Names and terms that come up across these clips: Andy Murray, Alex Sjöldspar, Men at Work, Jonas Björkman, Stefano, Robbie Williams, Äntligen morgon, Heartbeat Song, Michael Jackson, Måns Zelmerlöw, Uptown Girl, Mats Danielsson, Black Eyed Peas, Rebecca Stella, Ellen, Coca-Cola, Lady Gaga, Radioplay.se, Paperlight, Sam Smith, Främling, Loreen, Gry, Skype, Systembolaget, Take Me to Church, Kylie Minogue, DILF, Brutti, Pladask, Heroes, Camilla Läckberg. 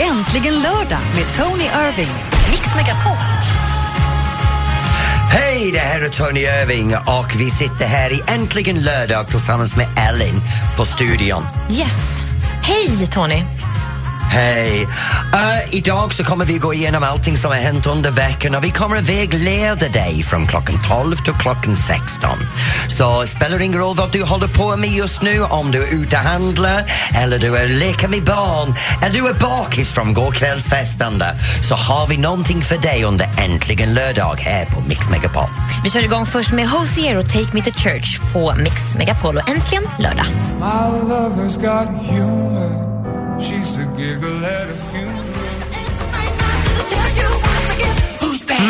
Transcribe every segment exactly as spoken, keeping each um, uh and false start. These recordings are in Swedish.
Äntligen lördag med Tony Irving. Mix Megapol. Hej, det här är Tony Irving och vi sitter här i Äntligen lördag tillsammans med Ellen på studion. Yes. Hej Tony. Hej. Uh, idag så kommer vi gå igenom allting som har hänt under veckan och vi kommer att vägleda dig från klockan tolv till klockan sexton. Så spelar ingen roll vad du håller på med just nu, om du är ute och handlar eller du är leker med barn eller du är bakis från gårkvällsfesten, så har vi någonting för dig under Äntligen lördag här på Mix Megapol. Vi kör igång först med Hosea och Take Me to Church på Mix Megapol och Äntligen lördag. My lover's got humor. She's the giggle at a funeral.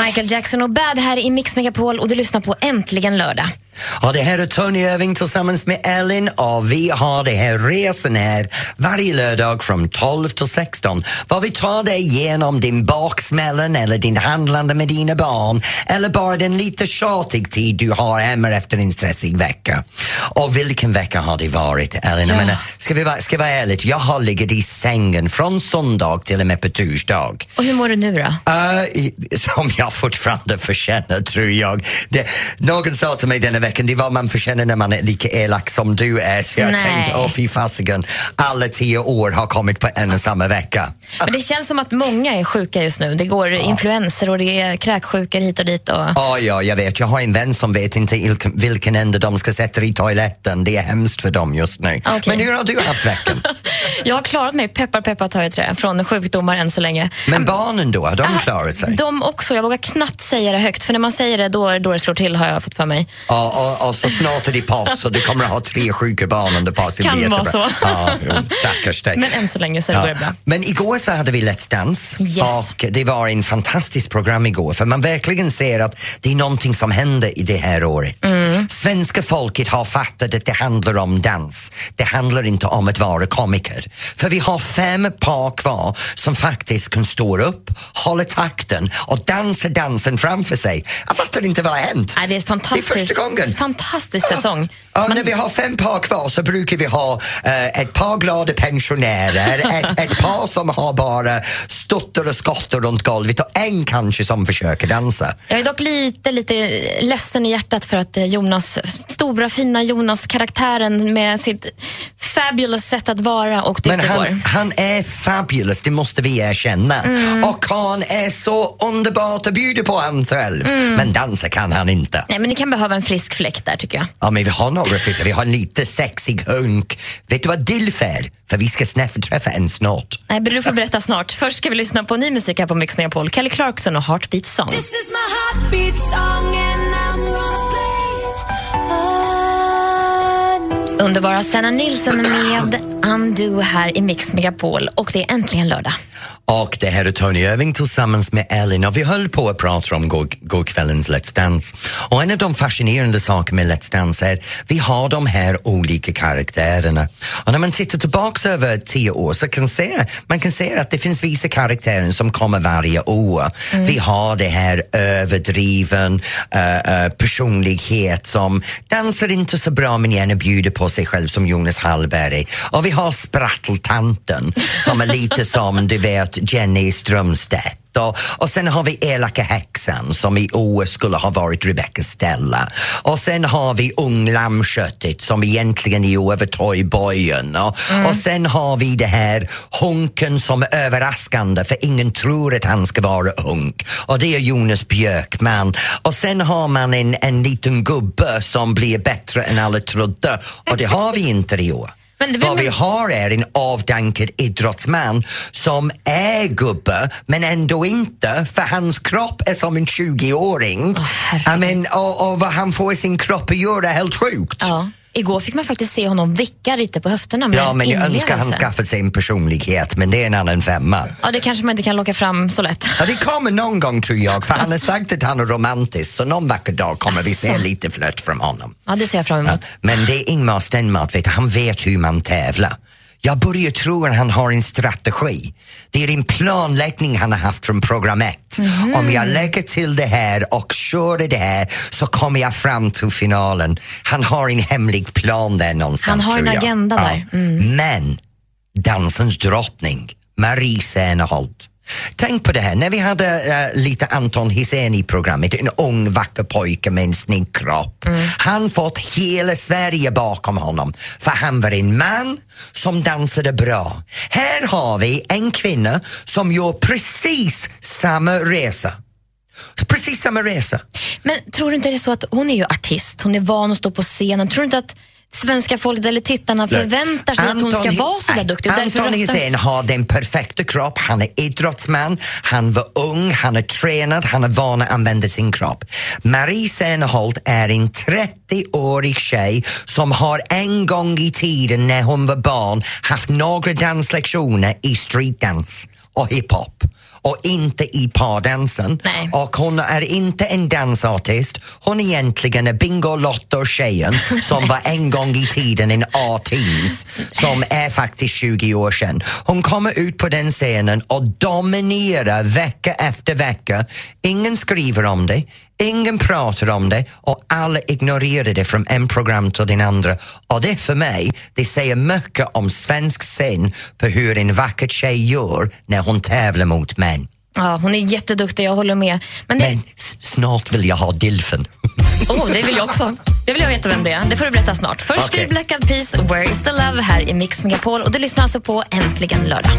Michael Jackson och Bad här i Mix Megapol och du lyssnar på Äntligen lördag. Ja, det här är Tony Irving tillsammans med Ellen och vi har det här resan här varje lördag från tolv till sexton. Var vi tar dig igenom din baksmällen eller din handlande med dina barn eller bara den lite tjatig tid du har hemma efter en stressig vecka. Och vilken vecka har det varit, Ellen? Ja. Jag menar, ska vi vara, ska vara ärligt, jag har ligget i sängen från söndag till och med på torsdag. Och hur mår du nu då? Uh, som jag fortfarande förtjänar, tror jag. Det, någon sa till mig denna vecka, det var man förtjänar när man är lika elak som du är. Så jag Nej. tänkte, åh fy fasigen, alla tio år har kommit på en och samma vecka. Men det känns som att många är sjuka just nu. Det går ja. influenser och det är kräksjukor hit och dit. Och... Ja, ja, jag vet. Jag har en vän som vet inte vilken ände de ska sätta i toaletten. Det är hemskt för dem just nu. Okay. Men hur har du haft veckan? Jag har klarat mig, peppar, peppar, tar jag trä, från sjukdomar än så länge. Men barnen då, har de ah, klarat sig? De också, jag vågar knappt säga det högt. För när man säger det, då, då det slår till, har jag fått för mig. Ja, och, och så snart är det pass och du kommer att ha tre sjuka barn under pass. Det kan vara så. Ja, stackars dig. Men än så länge så ja. går det bra. Men igår så hade vi Let's Dance. Yes. Och det var en fantastisk program igår. För man verkligen ser att det är någonting som händer i det här året. Mm. Svenska folket har fattat att det handlar om dans. Det handlar inte om att vara komiker. För vi har fem par kvar som faktiskt kan stå upp, hålla takten och dansa dansen framför sig. Jag fattar inte vad det har hänt. Ja, det är fantastiskt. Det är första gången. Fantastisk säsong. Ja, man... När vi har fem par kvar så brukar vi ha eh, ett par glada pensionärer, ett, ett par som har bara stuttar och skottar runt golvet och en kanske som försöker dansa. Jag är dock lite, lite ledsen i hjärtat för att Jonas, stora fina Jonas-karaktären med sitt fabulous sätt att vara och det Men inte han, går. Han är fabulous, det måste vi erkänna. Mm. Och han är så underbart att bjuda på han själv. Mm. Men dansa kan han inte. Nej, men ni kan behöva en frisk fläkt där tycker jag. Ja, men vi har några friska. Vi har en lite sexig hunk. Vet du vad dillfär? För vi ska snäffa träffa en snart. Nej, men du får berätta snart. Först ska vi lyssna på ny musik här på Mix Megapol. Kelly Clarkson och Heartbeat Song. This is my heartbeat song and I'm gonna play. Underbara Sam Nilsson med Undo här i Mix Megapol och det är äntligen lördag. Och det här är Tony Irving tillsammans med Ellen och vi höll på att prata om går, går kvällens Let's Dance. Och en av de fascinerande saker med Let's Dance är vi har de här olika karaktärerna. Och när man tittar tillbaka över tio år så kan se, man kan se att det finns vissa karaktärer som kommer varje år. Mm. Vi har det här överdriven uh, uh, personlighet som dansar inte så bra men gärna bjuder på sig själv som Jonas Hallberg. Och vi har spratteltanten som är lite som du vet Jenny Strömstedt. Och, och sen har vi elaka häxan som i år skulle ha varit Rebecca Stella. Och sen har vi ung lammköttet som egentligen i år var Toyboyen. Och, mm. och sen har vi det här honken som är överraskande för ingen tror att han ska vara hunk. Och det är Jonas Björkman. Och sen har man en, en liten gubbe som blir bättre än alla trodde. Och det har vi inte i år. Men vad vi har är en avdankad idrottsman som är gubbe men ändå inte för hans kropp är som en tjugoåring. Oh, I mean, och, och vad han får i sin kropp att göra är helt sjukt. Ja. Igår fick man faktiskt se honom vicka lite på höfterna. Ja, men jag önskar han skaffat sig en personlighet, men det är en annan femma. Ja, det kanske man inte kan locka fram så lätt. Ja, det kommer någon gång tror jag, för han har sagt att han är romantisk, så någon vacker dag kommer alltså. Vi se lite flört från honom. Ja, det ser jag fram emot. Ja, men det är Ingmar Stenmark, vet du, han vet hur man tävlar. Jag börjar tro att han har en strategi. Det är en planläggning han har haft från program ett. Mm. Om jag lägger till det här och kör det här så kommer jag fram till finalen. Han har en hemlig plan där någonstans. Han har en agenda ja. där. Mm. Men dansens drottning Marie Senehal. Tänk på det här, när vi hade uh, lite Anton Hisén i programmet, en ung vacker pojke med en snygg kropp. Mm. Han fått hela Sverige bakom honom, för han var en man som dansade bra. Här har vi en kvinna som gör precis samma resa. Precis samma resa. Men tror du inte det är så att hon är ju artist, hon är van att stå på scenen, tror du inte att svenska folk eller tittarna förväntar sig Anton, att hon ska vara så där duktig? Anton Hisén har den perfekta kropp. Han är idrottsman, han var ung, han är tränad, han är van att använda sin kropp. Marie Senehal är en trettioårig tjej som har en gång i tiden när hon var barn haft några danslektioner i streetdance och hiphop. Och inte i pardansen. Nej. Och hon är inte en dansartist. Hon är egentligen en Bingolotto-tjejen som var en gång i tiden en artist som är faktiskt tjugo år sedan. Hon kommer ut på den scenen och dominerar vecka efter vecka. Ingen skriver om det, ingen pratar om det och alla ignorerar det från en program till den andra. Och det för mig, det säger mycket om svensk scen på hur en vacker tjej gör när hon tävlar mot män. Ja, hon är jätteduktig, jag håller med. Men, det... Men snart vill jag ha Dilfen. Åh, oh, det vill jag också. Det vill jag veta vem det är. Det får du berätta snart. Först okay. är Black Eyed Peas, Where is the Love här i Mix Megapol. Och du lyssnar alltså på Äntligen lördag.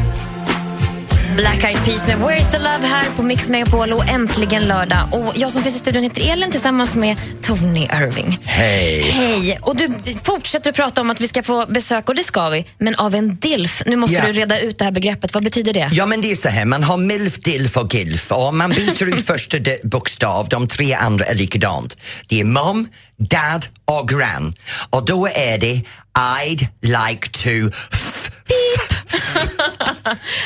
Black Eyed Peas med Where is the Love här på Mix Megapol och Äntligen lördag. Och jag som finns i studion heter Ellen tillsammans med Tony Irving. Hej! Hej! Och du fortsätter att prata om att vi ska få besök, och det ska vi, men av en dilf. Nu måste ja. du reda ut det här begreppet. Vad betyder det? Ja, men det är så här, man har milf, dilf och gilf. Och man byter ut första bokstav, de tre andra är likadant. Det är mom, dad och gran. Och då är det I'd like to... F-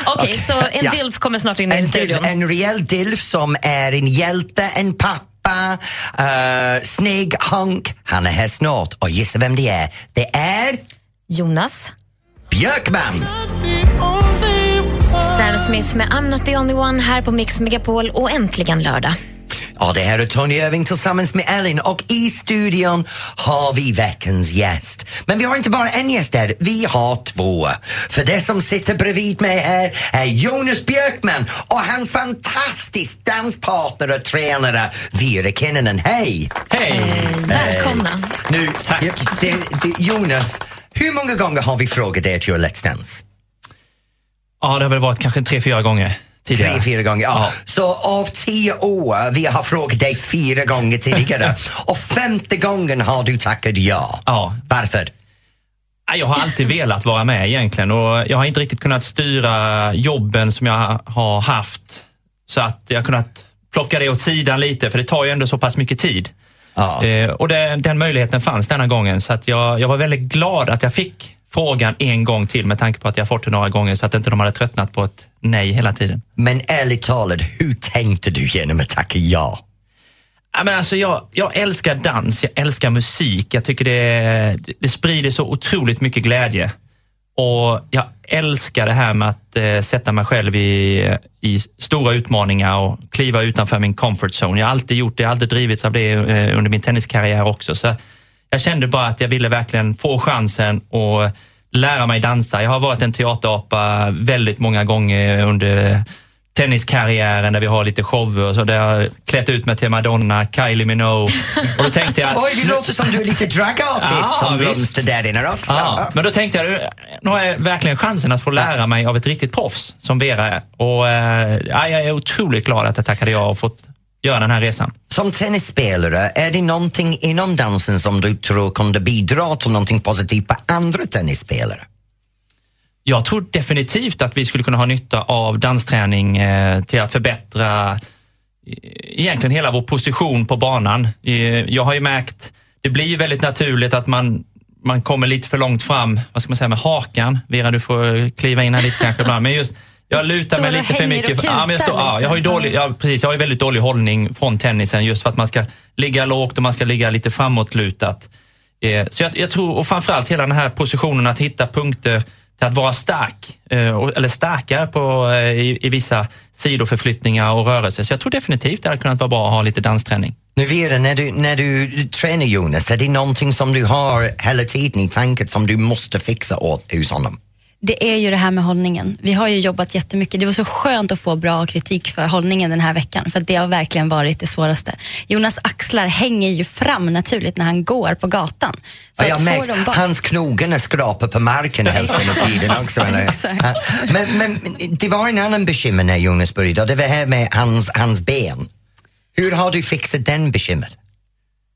Okej, okay, så en ja. dilf kommer snart in i en studion. Dilf, en rejäl dilf som är en hjälte, en pappa, uh, snygg, honk. Han är här snart och gissa vem det är. Det är... Jonas Björkman. Sam Smith med I'm Not The Only One här på Mix Megapol och Äntligen lördag. Ja, det här är Tony Irving tillsammans med Ellen och i studion har vi veckans gäst. Men vi har inte bara en gäst här, vi har två. För det som sitter bredvid mig här är Jonas Björkman och hans fantastisk danspartner och tränare Vera Kinnunen. Hej! Hej! Hey. Välkomna! Hey. Nu, tack! Det, det, Jonas, hur många gånger har vi frågat dig att göra Let's Dance? Ja, det har väl varit kanske tre, fyra gånger. Tidigare. Tre, fyra gånger, ja. ja. Så av tio år, vi har frågat dig fyra gånger tidigare. Och femte gången har du tackat ja. ja. Varför? Jag har alltid velat vara med egentligen. Och jag har inte riktigt kunnat styra jobben som jag har haft. Så att jag har kunnat plocka det åt sidan lite. För det tar ju ändå så pass mycket tid. Ja. Eh, och det, den möjligheten fanns denna gången. Så att jag, jag var väldigt glad att jag fick frågan en gång till med tanke på att jag fått det några gånger så att inte de hade tröttnat på ett nej hela tiden. Men ärligt talat, hur tänkte du genom att tacka ja? Ja, men alltså jag, jag älskar dans, jag älskar musik. Jag tycker det, det sprider så otroligt mycket glädje. Och jag älskar det här med att eh, sätta mig själv i, i stora utmaningar och kliva utanför min comfort zone. Jag har alltid gjort det, jag har alltid drivits av det eh, under min tenniskarriär också. Så jag kände bara att jag ville verkligen få chansen och lära mig dansa. Jag har varit en teaterapa väldigt många gånger under tenniskarriären där vi har lite shower och så där jag klätt ut mig till Madonna, Kylie Minogue. Och då tänkte jag... Oj, det låter som du är lite dragartist som blomster där inne också. Ja, men då tänkte jag, nu har jag verkligen chansen att få lära mig av ett riktigt proffs som Vera är. Och ja, jag är otroligt glad att jag tackade jag och fått göra den här resan. Som tennisspelare, är det någonting inom dansen som du tror kunde bidra till någonting positivt på andra tennisspelare? Jag tror definitivt att vi skulle kunna ha nytta av dansträning eh, till att förbättra eh, egentligen hela vår position på banan. Eh, jag har ju märkt, det blir ju väldigt naturligt att man, man kommer lite för långt fram, vad ska man säga, med hakan. Vera, du får kliva in här lite kanske ibland, men just jag lutar mig lite för mycket. Ja, men jag står, ja, jag har ju dålig, ja, precis, jag har ju väldigt dålig hållning från tennisen just för att man ska ligga lågt och man ska ligga lite framåtlutat. Eh, så jag, jag tror, och framförallt hela den här positionen att hitta punkter till att vara stark, eh, eller starkare på, eh, i, i vissa sidoförflyttningar och rörelser. Så jag tror definitivt det hade kunnat vara bra att ha lite dansträning. Nu Vera, när du, när du tränar Jonas, är det någonting som du har hela tiden i tanken som du måste fixa åt hos honom? det är ju det här med hållningen. Vi har ju jobbat jättemycket. Det var så skönt att få bra kritik för hållningen den här veckan. För det har verkligen varit det svåraste. Jonas axlar hänger ju fram naturligt när han går på gatan. Så jag märkt, hans knogarna skrapar på marken hälften av tiden också. Ja, men, men det var en annan bekymmer när Jonas började. Det var här med hans, hans ben. Hur har du fixat den bekymret?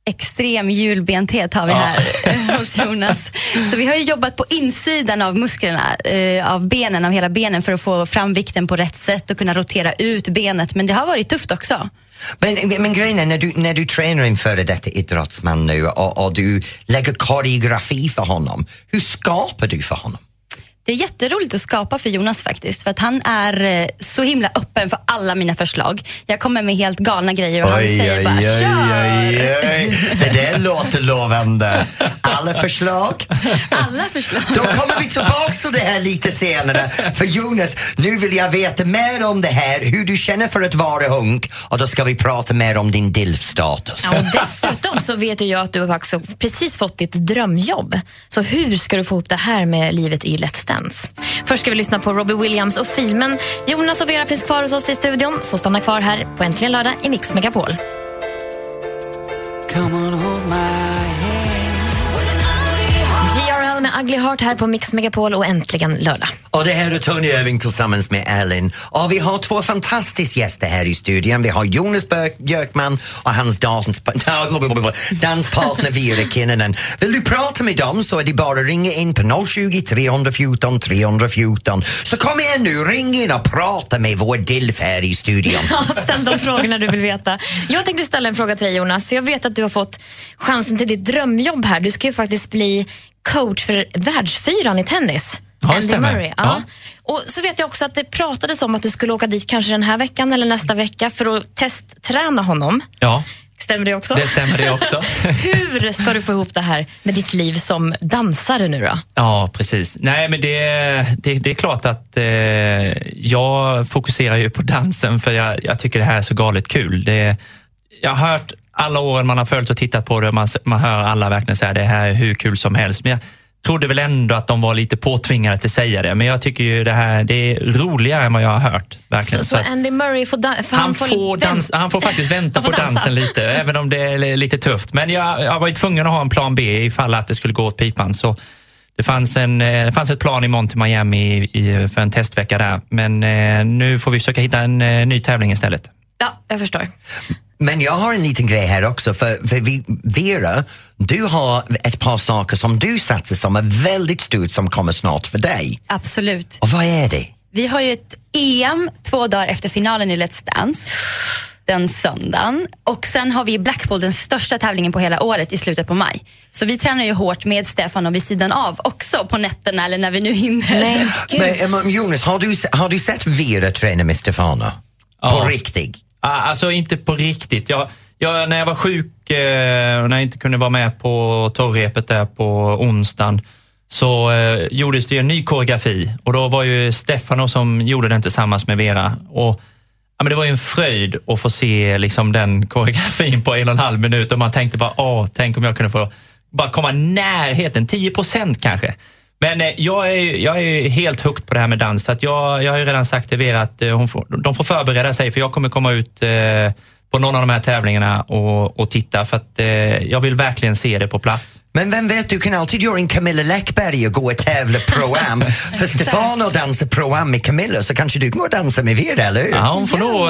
Extrem hjulbenthet har vi här ja. hos Jonas. Så vi har ju jobbat på insidan av musklerna, eh, av benen, av hela benen för att få fram vikten på rätt sätt och kunna rotera ut benet. Men det har varit tufft också. Men, men grejen är, när du, när du tränar en före detta idrottsman nu och, och du lägger koreografi för honom, hur skapar du för honom? Det är jätteroligt att skapa för Jonas faktiskt, för att han är så himla öppen för alla mina förslag. Jag kommer med helt galna grejer och oj, han säger oj, bara oj, kör! Oj, oj. Det där låter lovande. Alla förslag? Alla förslag. Då kommer vi tillbaka till det här lite senare. För Jonas, nu vill jag veta mer om det här, hur du känner för att vara hunk, och då ska vi prata mer om din D I L F-status. Ja, och dessutom så vet jag att du har precis fått ditt drömjobb. Så hur ska du få ihop det här med livet i Let's Dance? Först ska vi lyssna på Robbie Williams och filmen. Jonas och Vera finns kvar hos oss i studion, så stanna kvar här på Äntligen lördag i Mix Megapol. G R L med Ugly Heart här på Mix Megapol och Äntligen lördag. Och det här är Tony Irving tillsammans med Ellen. Och vi har två fantastiska gäster här i studion. Vi har Jonas Björkman och hans danspartner Vera Kinnunen. Vill du prata med dem så är det bara ringa in på noll tjugo, tre fjorton, tre fjorton. Så kom igen nu, ring in och prata med vår D I L F här i studion. Ja, ställ de frågorna du vill veta. Jag tänkte ställa en fråga till dig, Jonas, för jag vet att du har fått chansen till ditt drömjobb här. Du ska ju faktiskt bli coach för världsfyran i tennis. Ja, Andy Murray. Ja. Ja. Och så vet jag också att det pratades om att du skulle åka dit kanske den här veckan eller nästa vecka för att testträna honom. Ja. Stämmer det också? Det stämmer det också. Hur ska du få ihop det här med ditt liv som dansare nu då? Ja, precis. Nej, men det, det, det är klart att eh, jag fokuserar ju på dansen för jag, jag tycker det här är så galet kul. Det, jag har hört alla åren man har följt och tittat på det, man, man hör alla verkligen säga det här är hur kul som helst. Men jag trodde väl ändå att de var lite påtvingade till att säga det. Men jag tycker ju det här, det är roligare än vad jag har hört. Verkligen. Så, så, så Andy Murray får, da- han han får dans- han får faktiskt vänta får på dansen lite, även om det är lite tufft. Men jag, jag var ju tvungen att ha en plan B ifall att det skulle gå åt pipan. Så det fanns, en, det fanns ett plan imorgon till Miami i, i, för en testvecka där. Men eh, nu får vi försöka hitta en eh, ny tävling istället. Ja, jag förstår. Men jag har en liten grej här också, för, för vi, Vera, du har ett par saker som du satsar som är väldigt stort som kommer snart för dig. Absolut. Och vad är det? Vi har ju ett E M två dagar efter finalen i Let's Dance den söndagen. Och sen har vi Blackpool, den största tävlingen på hela året i slutet på maj. Så vi tränar ju hårt med Stefano vid sidan av också på nätterna eller när vi nu hinner. Nej, gud. Men Jonas, har du, har du sett Vera träna med Stefano? Ja. På riktigt? Alltså inte på riktigt. Jag, jag, när jag var sjuk och eh, när jag inte kunde vara med på torrepet där på onsdagen så eh, gjordes det en ny koreografi. Och då var ju Stefano som gjorde den tillsammans med Vera. Och ja, men det var ju en fröjd att få se liksom, den koreografin på en och en halv minut. Och man tänkte bara, åh, tänk om jag kunde få bara komma närheten, tio procent kanske. Men eh, jag, är, jag är helt högt på det här med dans. Så att jag, jag har ju redan sagt till Vera att eh, hon får, de får förbereda sig. För jag kommer komma ut eh, på någon av de här tävlingarna och, och titta. För att eh, jag vill verkligen se det på plats. Men vem vet, du kan alltid göra en Camilla Läckberg och gå och tävla pro-am. För Stefano dansar pro-am med Camilla så kanske du kan dansa med Vera, eller hur? Ja, hon får yeah. nog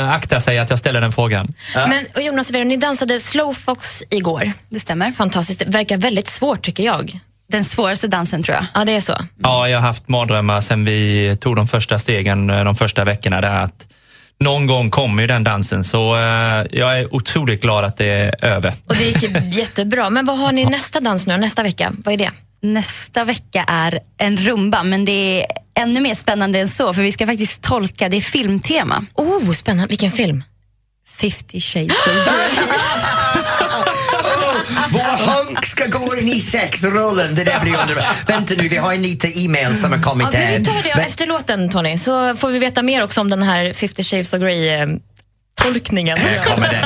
eh, akta sig att jag ställer den frågan. Ja. Men och Jonas och Vera, ni dansade slowfox igår. Det stämmer. Fantastiskt, det verkar väldigt svårt tycker jag. Den svåraste dansen tror jag. Ja, det är så. Mm. Ja, jag har haft mardrömmar sen vi tog de första stegen de första veckorna där att någon gång kommer ju den dansen. Så uh, jag är otroligt glad att det är över. Och det gick jättebra. Men vad har ni nästa dans nu, nästa vecka? Vad är det? Nästa vecka är en rumba, men det är ännu mer spännande än så. För vi ska faktiskt tolka det filmtema. Oh, spännande. Vilken film? Fifty Shades of Grey. Vår hunk ska gå in i sexrollen. Det där blir underbart. Vänta nu, vi har en liten e-mail som har kommit ja, här. Vi tar det men efter låten, Tony. Så får vi veta mer också om den här Fifty Shades of Grey-tolkningen. Här kommer den.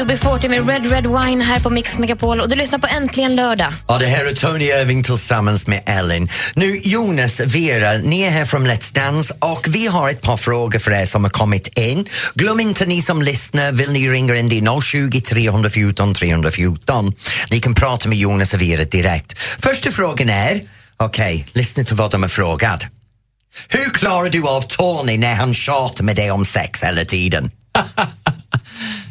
U B fyrtio med Red Red Wine här på Mix Megapol. Och du lyssnar på Äntligen lördag. Ja, det här är Tony Irving tillsammans med Ellen. Nu Jonas, Vera, ni är här från Let's Dance. Och vi har ett par frågor för er som har kommit in. Glöm inte ni som lyssnar, vill ni ringa in det noll tjugo, tre fjorton, tre fjorton. Ni kan prata med Jonas och Vera direkt. Första frågan är, okej, okay, lyssna till vad de har frågat. Hur klarar du av Tony när han tjatar med dig om sex hela tiden?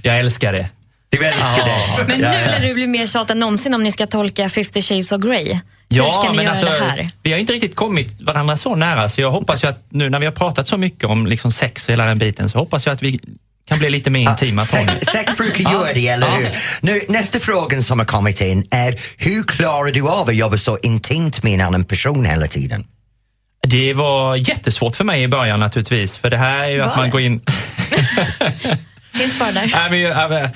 Jag älskar det. Du älskar det. Men nu lär du bli mer tjat än någonsin om ni ska tolka Fifty Shades of Grey. Ja, men alltså, vi har inte riktigt kommit varandra så nära. Så jag hoppas ju att nu när vi har pratat så mycket om liksom sex och hela den biten, så hoppas jag att vi kan bli lite mer intima. Ah, sex, sex brukar göra det, eller hur? Ah. Nu, nästa frågan som har kommit in är, hur klarar du av att jobba så intimt med en annan person hela tiden? Det var jättesvårt för mig i början naturligtvis. För det här är ju var att man det? Går in... Finns bara där. Nej, men,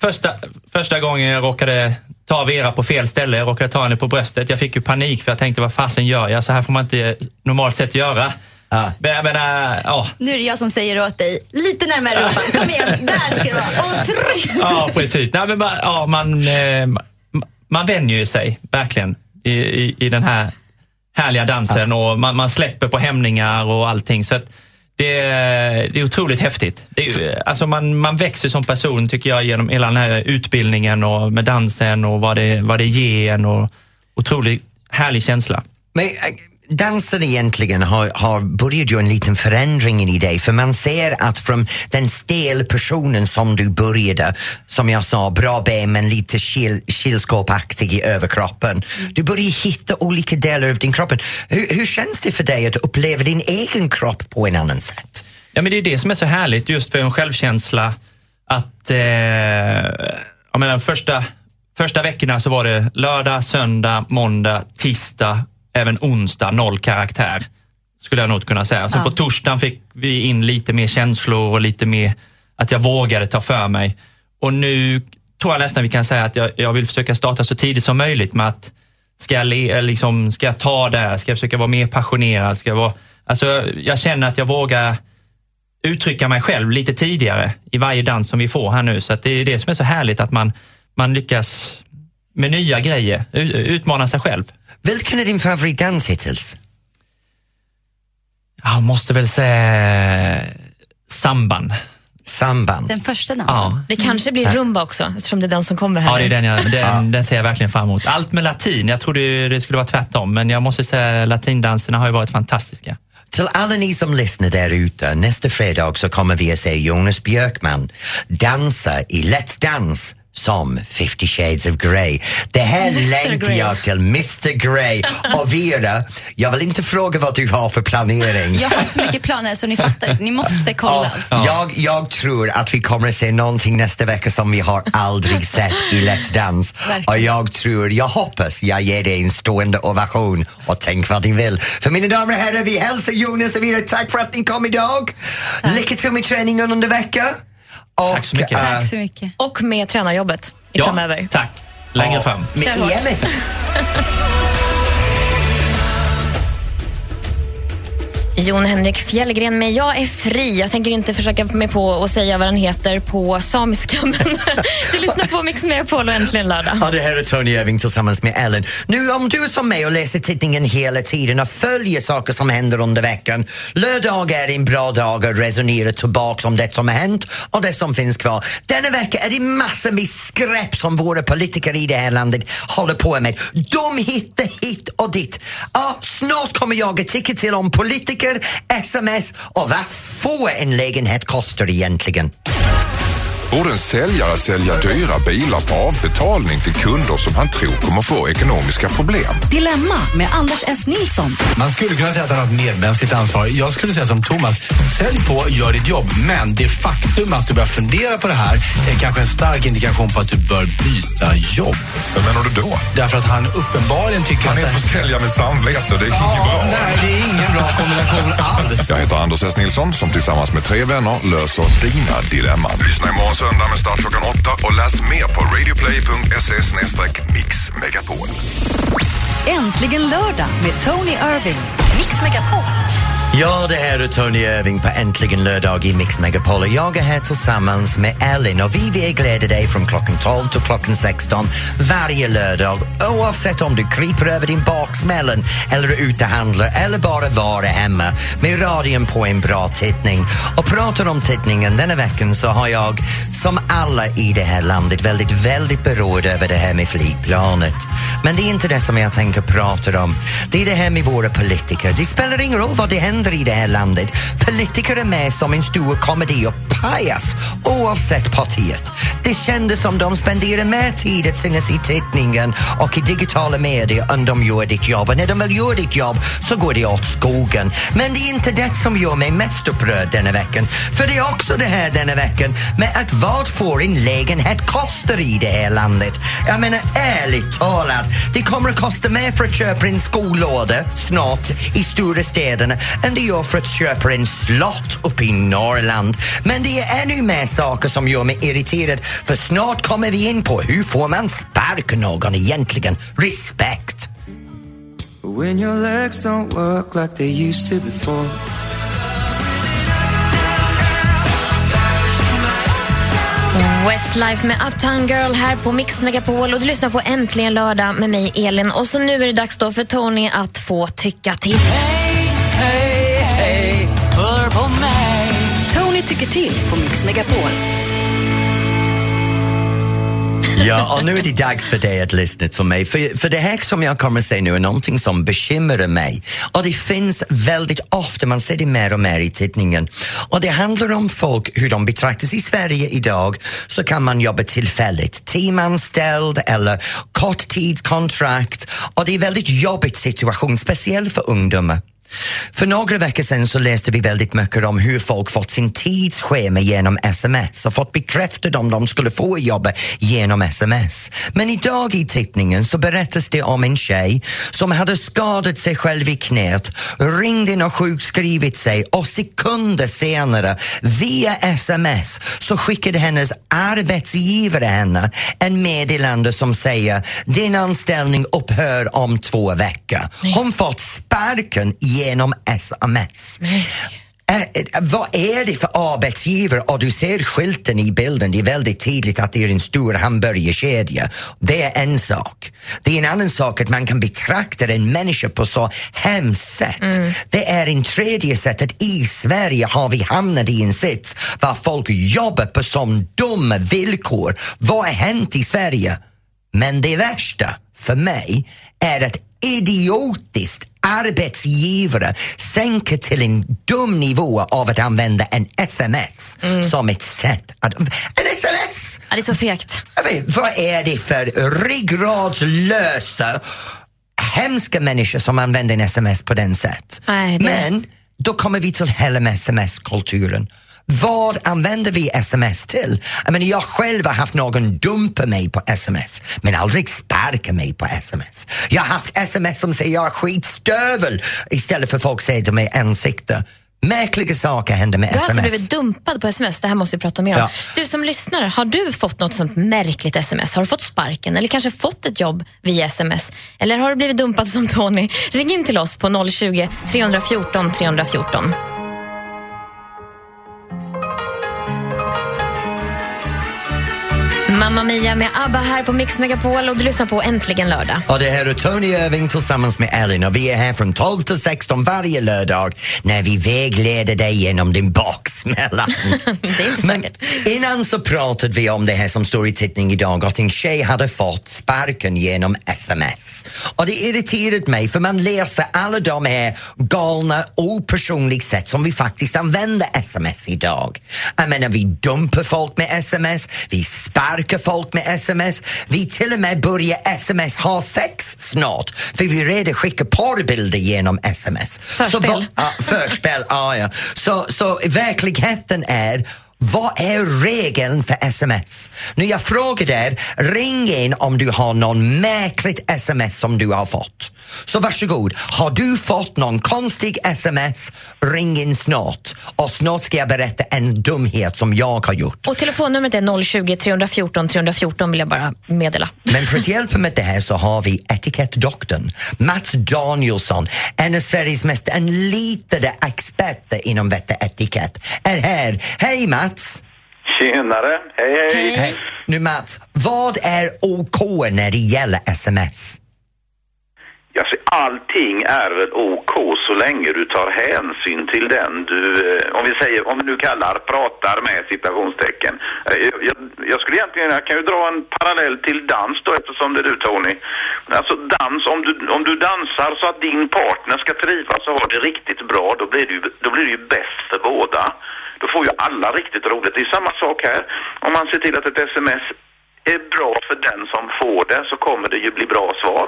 första, första gången jag råkade ta Vera på fel ställe, jag råkade ta henne på bröstet. Jag fick ju panik för jag tänkte, vad fasen gör jag? Så här får man inte normalt sett göra. Ah. Men, men, äh, oh. Nu är det jag som säger åt dig, lite närmare rumpan, kom igen, där ska du vara. Och tryck! Ja, precis. Nej, men, ja, man, man vänjer ju sig, verkligen, i, i, i den här härliga dansen. Ah. Och man, man släpper på hämningar och allting, så att Det är, det är otroligt häftigt. Det är, alltså man, man växer som person tycker jag genom hela den här utbildningen och med dansen och vad det, vad det ger en, och otroligt härlig känsla. Men dansen egentligen har, har börjat ju en liten förändring i dig, för man ser att från den stel personen som du började, som jag sa, bra ben men lite kyl, kylskåpaktig i överkroppen, du börjar hitta olika delar av din kropp. Hur, hur känns det för dig att uppleva din egen kropp på en annan sätt? Ja, men det är det som är så härligt just för en självkänsla, att eh, jag menar, första, första veckorna så var det lördag, söndag, måndag, tisdag, även onsdag, noll karaktär skulle jag nog kunna säga. Sen ja. På torsdagen fick vi in lite mer känslor och lite mer att jag vågade ta för mig. Och nu tror jag nästan vi kan säga att jag, jag vill försöka starta så tidigt som möjligt med att ska jag, le, liksom, ska jag ta det, ska jag försöka vara mer passionerad, ska jag vara, alltså jag känner att jag vågar uttrycka mig själv lite tidigare i varje dans som vi får här nu. Så att det är det som är så härligt, att man, man lyckas med nya grejer, utmana sig själv. Vilken är din favoritdans hittills? Jag måste väl säga samban. Samban? Den första dansen. Ja. Det kanske blir rumba också, eftersom det är den som kommer här. Ja, det är den, jag, den, den ser jag verkligen fram emot. Allt med latin, jag trodde det skulle vara tvärtom, men jag måste säga latindanserna har ju varit fantastiska. Till alla ni som lyssnar där ute, nästa fredag så kommer vi att se Jonas Björkman dansa i Let's Dance som Fifty Shades of Grey. Det här längtar jag till, mister Grey. Och Vera, jag vill inte fråga vad du har för planering. Jag har så mycket planer så ni fattar, ni måste kolla. Ja, jag, jag tror att vi kommer att se någonting nästa vecka som vi har aldrig sett i Let's Dance. Och jag tror, jag hoppas jag ger dig en stående ovation. Och tänk vad ni vill. För mina damer och herrar, vi hälsar Jonas och Vera. Tack för att ni kom idag. Lycka till med träningen under veckan. Och, tack så mycket. Uh, tack så mycket. Och med tränarjobbet i ja, framöver. Tack. Längre fram. Med E M I. Jon Henrik Fjällgren med Jag är fri. Jag tänker inte försöka mig på att säga vad den heter på samiska, men du lyssnar på Mix Megapol och Äntligen lördag. Ja, det här är Tony Irving tillsammans med Ellen. Nu om du är som mig och läser tidningen hela tiden och följer saker som händer under veckan, lördag är en bra dag att resonera tillbaka om det som har hänt och det som finns kvar. Denna vecka är det massor med skräp som våra politiker i det här landet håller på med. De hittar hit och dit. Ja, snart kommer jag att tycka till om politiker, sms och vad få en lägenhet kostar egentligen. Borde en säljare sälja dyra bilar på avbetalning till kunder som han tror kommer få ekonomiska problem? Dilemma med Anders S. Nilsson. Man skulle kunna säga att han har ett medmänskligt ansvar. Jag skulle säga som Thomas, sälj på, gör ditt jobb. Men det faktum att du börjar fundera på det här är kanske en stark indikation på att du bör byta jobb. Vad menar du då? Därför att han uppenbarligen tycker han att... Han är på sälja med samvete och det är ja, inte bra. Nej, det är ingen bra kombination alls. Jag heter Anders S. Nilsson som tillsammans med tre vänner löser dina dilemman. Lyssna imorgon söndag med start klockan åtta och läs mer på radioplay punkt se slash mix megapol. Äntligen lördag med Tony Irving. Mix Megapol. Ja, det här är Tony Irving på Äntligen lördag i Mix Megapol. Jag är här tillsammans med Ellen och vi vägleder dig från klockan tolv till klockan sexton varje lördag. Oavsett om du kryper över din baksmällen eller är ute och handlar eller bara vara hemma med radion på en bra tittning. Och pratar om tittningen denna veckan så har jag, som alla i det här landet, väldigt, väldigt berörd över det här med flygplanet. Men det är inte det som jag tänker prata om. Det är det här med våra politiker. Det spelar ingen roll vad det händer i det här landet. Politiker är med som en stor komedi och pajas oavsett partiet. Det kändes som de spenderar mer tid att synas i tidningen och i digitala medier än de gör ditt jobb. Och när de väl gör ditt jobb så går det åt skogen. Men det är inte det som gör mig mest upprörd denna veckan. För det är också det här denna veckan med att vad får en lägenhet kostar i det här landet. Jag menar, ärligt talat, det kommer att kosta mer för att köpa en skolåda snart i stora städerna än det gör för att köpa en slott uppe i Norrland. Men det är ännu mer saker som gör mig irriterad, för snart kommer vi in på hur får man sparka någon egentligen? Respekt! When your legs don't work like they used to before, Westlife med Uptown Girl här på Mix Megapol, och du lyssnar på Äntligen lördag med mig Elin. Och så nu är det dags då för Tony att få tycka till. Hej, hej, hör på mig. Tony tycker till på Mix Megapol. Ja, och nu är det dags för dig att lyssna till mig. För, för det här som jag kommer att säga nu är någonting som bekymrar mig. Och det finns väldigt ofta, man ser det mer och mer i tidningen. Och det handlar om folk, hur de betraktas i Sverige idag. Så kan man jobba tillfälligt, timanställd eller korttidskontrakt. Och det är en väldigt jobbig situation, speciellt för ungdomar. För några veckor sedan så läste vi väldigt mycket om hur folk fått sin tidsschema genom sms och fått bekräftat om de skulle få jobba genom sms. Men idag i tittningen så berättas det om en tjej som hade skadat sig själv i knät, ringde in och sjukskrivit sig, och sekunder senare via sms så skickade hennes arbetsgivare henne en meddelande som säger: din anställning upphör om två veckor. Hon fått sparken genom sms. Äh, vad är det för arbetsgivare? Och du ser skylten i bilden, det är väldigt tydligt att det är en stor hamburgerkedja. Det är en sak. Det är en annan sak att man kan betrakta en människa på så hemskt sätt. Mm. Det är en tredje sätt att i Sverige har vi hamnat i en sits var folk jobbar på sån dumma villkor. Vad har hänt i Sverige? Men det värsta för mig är att idiotiskt arbetsgivare sänker till en dum nivå av att använda en sms mm. som ett sätt att... En sms! Ja, det är så fegt. Vad är det för ryggradslösa, hemska människor som använder en sms på den sätt? Nej, det... Men då kommer vi till hela sms-kulturen. Vad använder vi sms till? Jag menar, jag själv har haft någon dumpa mig på sms, men aldrig sparka mig på sms. Jag har haft sms som säger jag är skitstövel istället för folk säger till mig ansikte. Märkliga saker händer med sms. Du har alltså blivit dumpad på sms, det här måste vi prata mer om. Ja. Du som lyssnar, har du fått något sånt märkligt sms? Har du fått sparken eller kanske fått ett jobb via sms? Eller har du blivit dumpad som Tony? Ring in till oss på noll tjugo, tre fjorton, tre fjorton. Mamma Mia med ABBA här på Mix Megapol, och du lyssnar på Äntligen lördag. Och det här är Tony Irving tillsammans med Ellen, och vi är här från tolv till sexton varje lördag när vi vägleder dig genom din baksmällan. Det är inte Men säkert. Innan så pratade vi om det här som står i tidning idag, att en tjej hade fått sparken genom sms. Och det irriterat mig, för man läser alla de här galna opersonliga sätt som vi faktiskt använder sms idag. Jag menar, vi dumpar folk med sms, vi sparkar folk med sms. Vi till och med börjar sms ha sex snart, för vi redan skickar porrbilder genom sms. Förspel. Så, va, ah, förspel, ah, ja. Så, så verkligheten är Vad är regeln för sms? Nu jag frågar dig, ring in om du har någon märkligt sms som du har fått. Så varsågod, har du fått någon konstig sms, ring in snart. Och snart ska jag berätta en dumhet som jag har gjort. Och telefonnumret är noll tjugo, tre fjorton, tre fjorton vill jag bara meddela. Men för att hjälpa med det här så har vi etikettdoktorn Mats Danielsson, en av Sveriges mest enlitade experter inom vett och etikett, är här. Hej Mats! Tjenare, hej hej. Hej. Nu Mats, vad är OK när det gäller sms? Ja, allting är väl OK så länge du tar hänsyn till den du, om vi säger, om du kallar, pratar med citationstecken. Jag, jag skulle egentligen, jag kan ju dra en parallell till dans då, eftersom det är du Tony. Alltså dans, om du, om du dansar så att din partner ska trivas och ha det riktigt bra, då blir du, då blir det ju bäst för båda. Då får ju alla riktigt roligt. Det är samma sak här. Om man ser till att ett sms är bra för den som får det, så kommer det ju bli bra svar.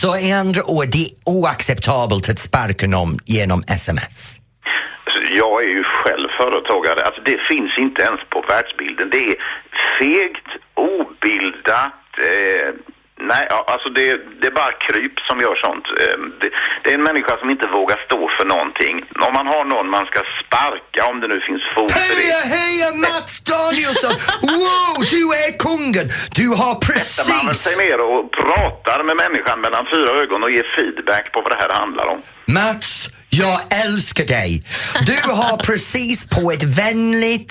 Så i andra ord, det är oacceptabelt att sparka någon genom sms? Jag är ju själv företagare. Alltså det finns inte ens på världsbilden. Det är fegt, obildat... Eh... Nej, alltså det, det är bara kryp som gör sånt. Det, det är en människa som inte vågar stå för någonting. Om man har någon man ska sparka, om det nu finns fot för det. Heja, heja Mats Danielsson! Wow, du är kungen! Du har precis... Sätter man väl sig ner och pratar med människan mellan fyra ögon och ger feedback på vad det här handlar om. Mats, jag älskar dig. Du har precis på ett vänligt,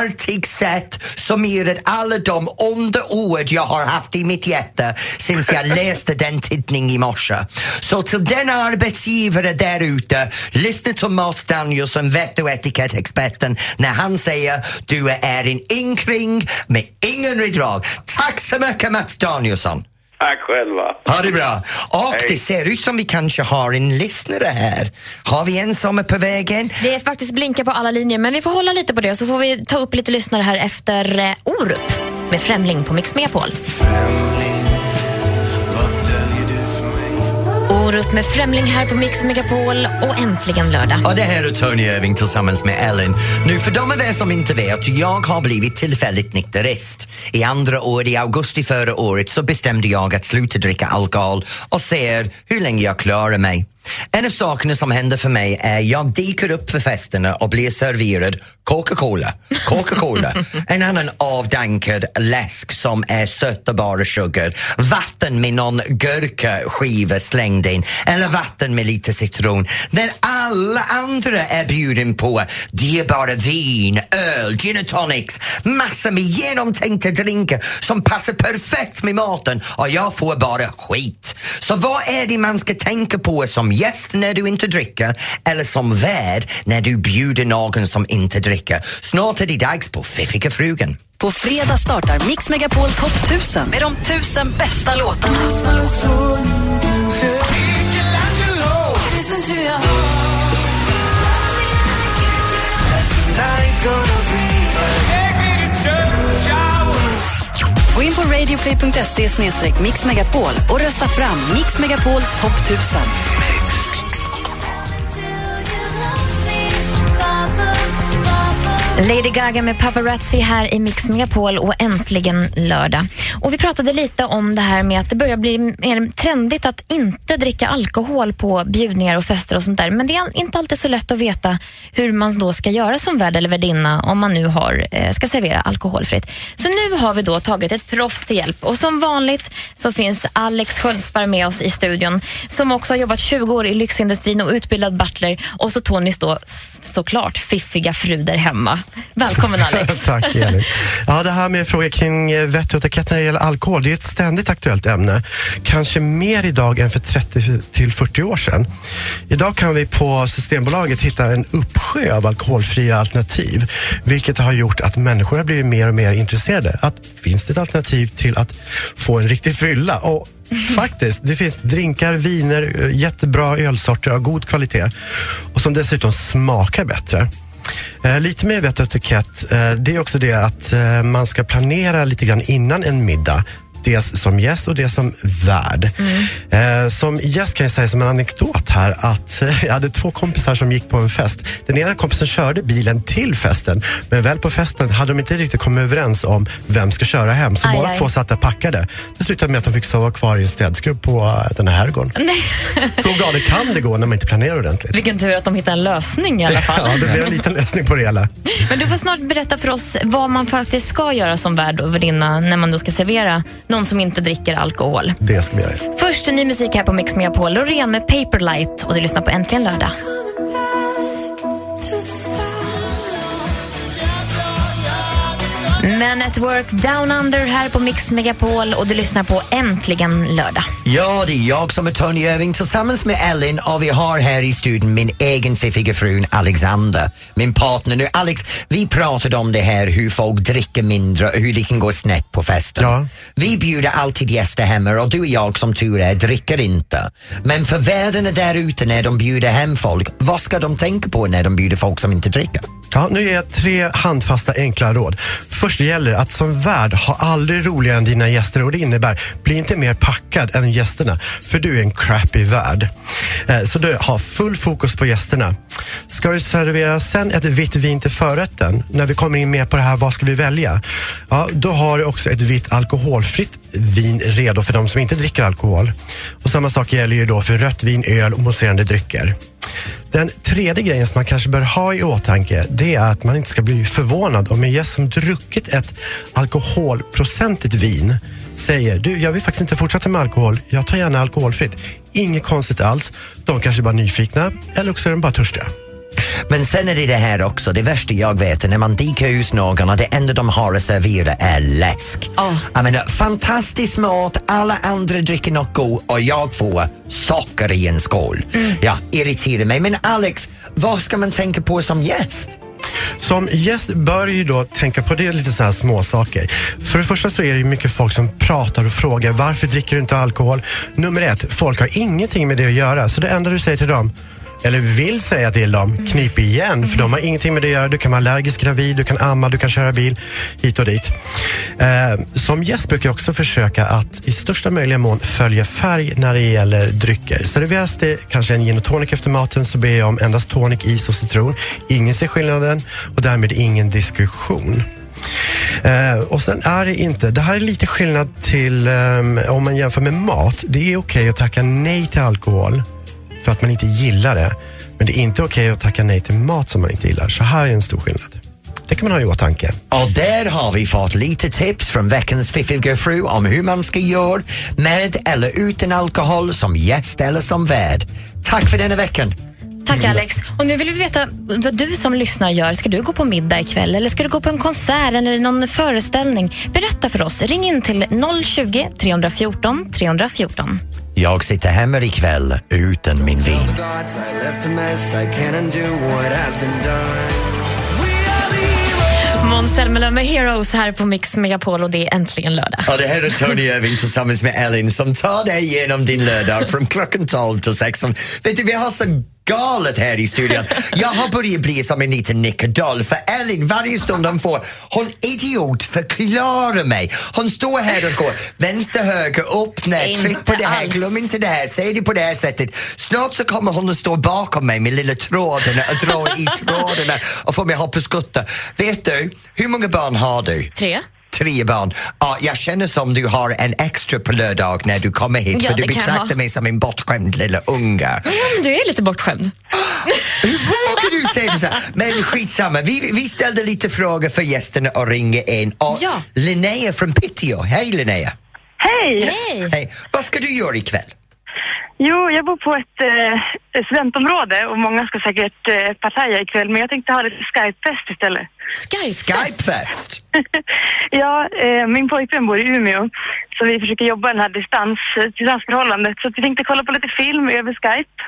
artigt sätt summerat alla de onda ord jag har haft i mitt hjärta sen jag läste den tidning i morse. Så till denna arbetsgivare där ute, lyssna till Mats Danielsson, vett- och etikettexperten, när han säger du är en inkring med ingen redrag. Tack så mycket Mats Danielsson. Tack själva. Ha det bra. Och hej. Det ser ut som vi kanske har en lyssnare här. Har vi en som är på vägen? Det är faktiskt blinka på alla linjer, men vi får hålla lite på det, så får vi ta upp lite lyssnare här efter Orup med Främling på Mix Megapol. Orup med Främling här på Mix Megapol och äntligen lördag. Och det här är Tony Irving tillsammans med Ellen. Nu för de av er som inte vet, jag har blivit tillfälligt nykterist. I andra år, i augusti förra året, så bestämde jag att sluta dricka alkohol och ser hur länge jag klarar mig. En av sakerna som händer för mig är jag dyker upp för festerna och blir serverad Coca-Cola. Coca-Cola. En annan avdankad läsk som är sött och bara sugar. Vatten med någon gurkaskiva slängd in. Eller vatten med lite citron. När alla andra är bjuden på, det är bara vin, öl, gin och tonics. Massor med genomtänkta drinkar som passar perfekt med maten. Och jag får bara skit. Så vad är det man ska tänka på som gäst när du inte dricker, eller som värd när du bjuder någon som inte dricker? Snart är det dags på Fiffiga frugan. På fredag startar Mix Megapol Topp tusen med de tusen bästa låtarna. Gå in på radioplay punkt se snedstreck mix megapol och rösta fram Mix Megapol Topp tusen. Lady Gaga med Paparazzi här i Mix Megapol och äntligen lördag. Och vi pratade lite om det här med att det börjar bli mer trendigt att inte dricka alkohol på bjudningar och fester och sånt där. Men det är inte alltid så lätt att veta hur man då ska göra som värd eller värdinna om man nu har, ska servera alkoholfritt. Så nu har vi då tagit ett proffs till hjälp. Och som vanligt så finns Alex Sjöldspar med oss i studion, som också har jobbat tjugo år i lyxindustrin och utbildad butler. Och så Tonys då såklart fiffiga fruder hemma. Välkommen Alex. Tack Elin. Ja, det här med frågan kring vett och etikett när det gäller alkohol, det är ett ständigt aktuellt ämne. Kanske mer idag än för trettio till fyrtio år sedan. Idag kan vi på Systembolaget hitta en uppsjö av alkoholfria alternativ, vilket har gjort att människor har blivit mer och mer intresserade. Att finns det ett alternativ till att få en riktig fylla? Och faktiskt, det finns drinkar, viner, jättebra ölsorter av god kvalitet och som dessutom smakar bättre. Eh, lite mer vett och etikett, eh, det är också det att eh, man ska planera lite grann innan en middag. dels som gäst och det som värd. Mm. Eh, som gäst kan jag säga som en anekdot här att jag hade två kompisar som gick på en fest. Den ena kompisen körde bilen till festen, men väl på festen hade de inte riktigt kommit överens om vem ska köra hem. Så aj, bara aj. två satt där packade. Det slutade med att de fick sova kvar i en städskrubb på den här herrgården. Så galet kan det gå när man inte planerar ordentligt. Vilken tur att de hittar en lösning i alla fall. Ja, det blev en liten lösning på det hela. Men du får snart berätta för oss vad man faktiskt ska göra som värd och värdinna när man då ska servera någon som inte dricker alkohol. Det ska vi göra. Först en ny musik här på Mix Megapol, Loreen med Paperlight, och du lyssnar på Äntligen lördag. Men at Work Down Under här på Mix Megapol, och du lyssnar på Äntligen lördag. Ja, det är jag som är Tony Irving tillsammans med Ellen, och vi har här i studion min egen fiffiga frun Alexander, min partner nu. Alex, vi pratade om det här hur folk dricker mindre och hur det kan gå snett på festen. Ja. Vi bjuder alltid gäster hemma, och du och jag som tur är dricker inte. Men för världen där ute när de bjuder hem folk, vad ska de tänka på när de bjuder folk som inte dricker? Ja, nu ger jag tre handfasta enkla råd. Först gäller att som värd ha aldrig roligare än dina gäster, och det innebär bli inte mer packad än gästerna, för du är en crappy värd. Så du har full fokus på gästerna. Ska du servera sen ett vitt vin till förrätten? När vi kommer in mer på det här, vad ska vi välja? Ja, då har du också ett vitt alkoholfritt vin redo för de som inte dricker alkohol. Och samma sak gäller ju då för rött vin, öl och mousserande drycker. Den tredje grejen som man kanske bör ha i åtanke, det är att man inte ska bli förvånad om en gäst som druckit ett alkoholprocentigt vin säger, du, jag vill faktiskt inte fortsätta med alkohol, jag tar gärna alkoholfritt. Inget konstigt alls, de kanske bara är nyfikna eller också är de bara törstiga. Men sen är det det här också, det värsta jag vet är när man dikar ut någon och det enda de har att servera är läsk. Oh. Jag menar, fantastisk mat, alla andra dricker något god och jag får socker i en skål. Mm. Ja, irriterar mig. Men Alex, vad ska man tänka på som gäst? Som gäst bör ju då tänka på det lite så här små saker. För det första så är det ju mycket folk som pratar och frågar, varför dricker du inte alkohol? Nummer ett, folk har ingenting med det att göra, så det enda du säger till dem, eller vill säga till dem, knip igen, för de har ingenting med det att göra. Du kan vara allergisk, gravid, du kan amma, du kan köra bil hit och dit. eh, Som gäst brukar jag också försöka att i största möjliga mån följa färg när det gäller drycker. Serveras det kanske en gin och tonic efter maten, så ber jag om endast tonic, is och citron. Ingen ser skillnaden och därmed ingen diskussion. Uh, och sen är det inte, det här är lite skillnad till um, om man jämför med mat. Det är okej att tacka nej till alkohol för att man inte gillar det, men det är inte okej att tacka nej till mat som man inte gillar. Så här är en stor skillnad. Det kan man ha i åtanke. Och där har vi fått lite tips från veckans fiffiga fru om hur man ska göra med eller utan alkohol som gäst eller som värd. Tack för denna veckan. Tack Alex. Och nu vill vi veta vad du som lyssnar gör. Ska du gå på middag ikväll eller ska du gå på en konsert eller någon föreställning? Berätta för oss. Ring in till noll tjugo, tre fjorton, tre fjorton. Jag sitter hemma ikväll utan min vin. Måns Zelmerlöw med Heroes här på Mix Megapol, och det är Äntligen lördag. Ja, det här är Tony Irving tillsammans med Ellen som tar dig genom din lördag från klockan tolv till sexton. Vet du, vi har så galet här i studion. Jag har börjat bli som en liten nickadoll, för Ellen varje stund hon får, hon idiot förklarar mig. Hon står här och går vänster, höger, upp, ner, tryck på det här, glöm inte det här, säg det på det här sättet. Snart så kommer hon att stå bakom mig med lilla trådarna och dra i trådarna och få mig hoppa skutta. Vet du, hur många barn har du? Tre. Tre barn. Ja, jag känner som du har en extra på lördag när du kommer hit, ja, för du betraktar mig som en bortskämd lilla unga. Men du är lite bortskämd. Hur vågar du säga det så här? Men skitsamma, vi, vi ställde lite frågor för gästerna och ringer in. Och ja. Linnea från Piteå. Hej Linnea. Hej. Hej. Hej. Vad ska du göra ikväll? Jo, jag bor på ett eh, studentområde och många ska säkert eh, partaja ikväll, men jag tänkte ha lite Skypefest istället. Skypefest? Skypefest. Ja, eh, min pojkvän bor i Umeå, så vi försöker jobba den här distans, distansförhållandet. Så vi tänkte kolla på lite film över Skype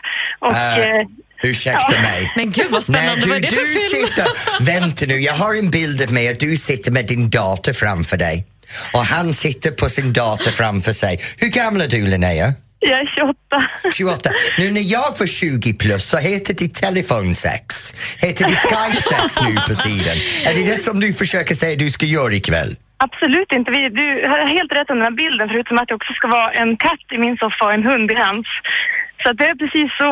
och... Uh. Eh, Ursäkta ja. mig. Men gud vad spännande. Nej, du, var det du för sitter... Vänta nu, jag har en bild av mig att du sitter med din dator framför dig. Och han sitter på sin dator framför sig. Hur gammal är du Linnea? Jag är tjugoåtta. tjugoåtta. Nu när jag var tjugo plus så heter det telefonsex. Heter det Skype sex nu på sidan? Är det det som du försöker säga du ska göra ikväll? Absolut inte. Vi, du har helt rätt om den här bilden, förutom att det också ska vara en katt i min soffa och en hund i hans. Så det är precis så...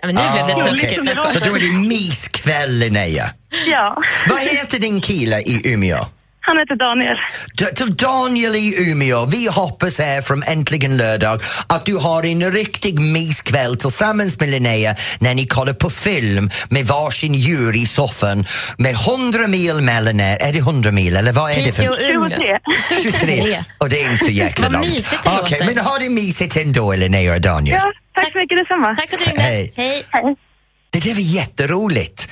Ja, men nu blev det ah, okay. det så då är det myskväll, Linnea. Ja. Vad heter din kille i Umeå? Han heter Daniel. D- till Daniel i Umeå, vi hoppas här från Äntligen lördag att du har en riktig myskväll tillsammans med Linnea när ni kollar på film med varsin djur i soffan med hundra mil mellan er. Är det hundra mil eller vad är det för? tjugotre. tjugotre. Och det är inte så jäkla långt. Okej, okay, men har det mysigt ändå, Linnea och Daniel? Ja, tack, tack så mycket detsamma. Tack för att du ringde. Hej. Hej. Hej. Det där var jätteroligt.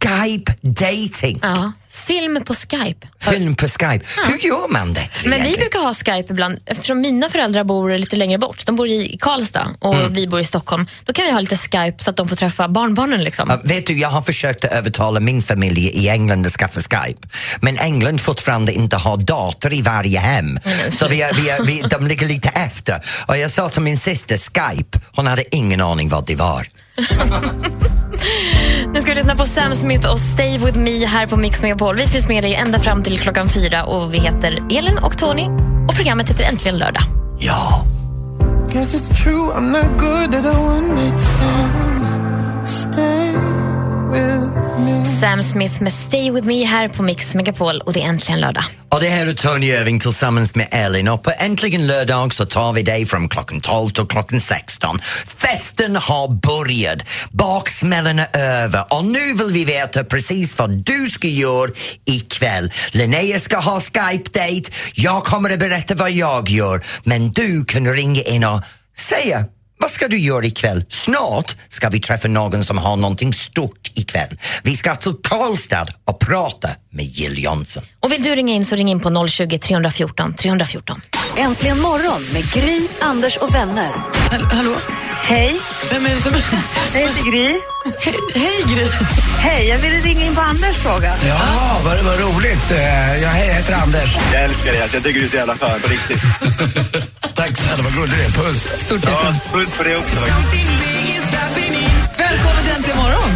Skype-dating. Ja. Film på Skype. Film på Skype. Ja. Hur gör man det egentligen? Men vi brukar ha Skype ibland. Eftersom mina föräldrar bor lite längre bort. De bor i Karlstad och mm. vi bor i Stockholm. Då kan vi ha lite Skype så att de får träffa barnbarnen liksom. Ja, vet du, jag har försökt att övertala min familj i England att skaffa Skype. Men England fortfarande inte har dator i varje hem. Mm. Så vi, vi, vi, de ligger lite efter. Och jag sa till min syster Skype. Hon hade ingen aning vad det var. Nu ska vi lyssna på Sam Smith och Stay With Me här på Mix Megapol. Vi finns med dig ända fram till klockan fyra och vi heter Ellen och Tony och programmet heter Äntligen lördag. Ja. Guess it's true, I'm not good at all. Stay with me. Sam Smith med Stay With Me här på Mix Megapol och det är Äntligen lördag. Och det här är Tony Irving tillsammans med Ellen och på Äntligen lördag så tar vi dig från klockan tolv till klockan sexton. Festen har börjat, baksmällen är över och nu vill vi veta precis vad du ska göra ikväll. Linnea ska ha Skype-date, jag kommer att berätta vad jag gör men du kan ringa in och säga vad ska du göra ikväll? Snart ska vi träffa någon som har någonting stort ikväll. Vi ska till Karlstad och prata med Jill Johnson. Och vill du ringa in så ring in på noll tjugo, tre fjorton, tre fjorton. Äntligen morgon med Gry, Anders och vänner. Hall- hallå? Hej. Vem är det som... Jag heter Gry. He- hej Gry. Hej, jag ville ringa in på Anders fråga. Ja, vad, vad roligt. Jag heter Anders. Jag älskar dig, jag tycker du är så jävla fan på riktigt. Tack snälla, vad gullig det är. Puss. Stort tack. Ja, puss för det också. Välkommen till Äntligen morgon.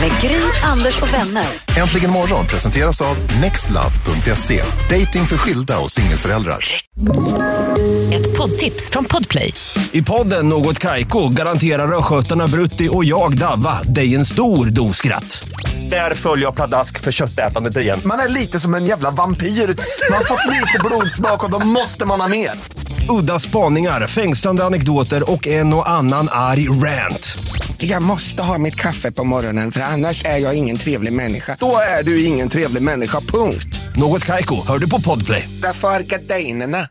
Med Gry, Anders och vänner. Äntligen morgon presenteras av nextlove punkt se. Dating för skilda och singelföräldrar. Ett poddtips från Podplay. I podden Något Kaiko garanterar röskötarna Brutti och jag Davva dig en stor doskratt. Där följer jag pladask för köttätandet igen. Man är lite som en jävla vampyr. Man har fått lite blodsmak och då måste man ha mer. Udda spaningar, fängslande anekdoter och en och annan arg rant. Jag måste ha mitt kaffe på morgonen för annars är jag ingen trevlig människa. Då är du ingen trevlig människa, punkt. Något Kaiko, hör du på Podplay. Därför är gardinerna.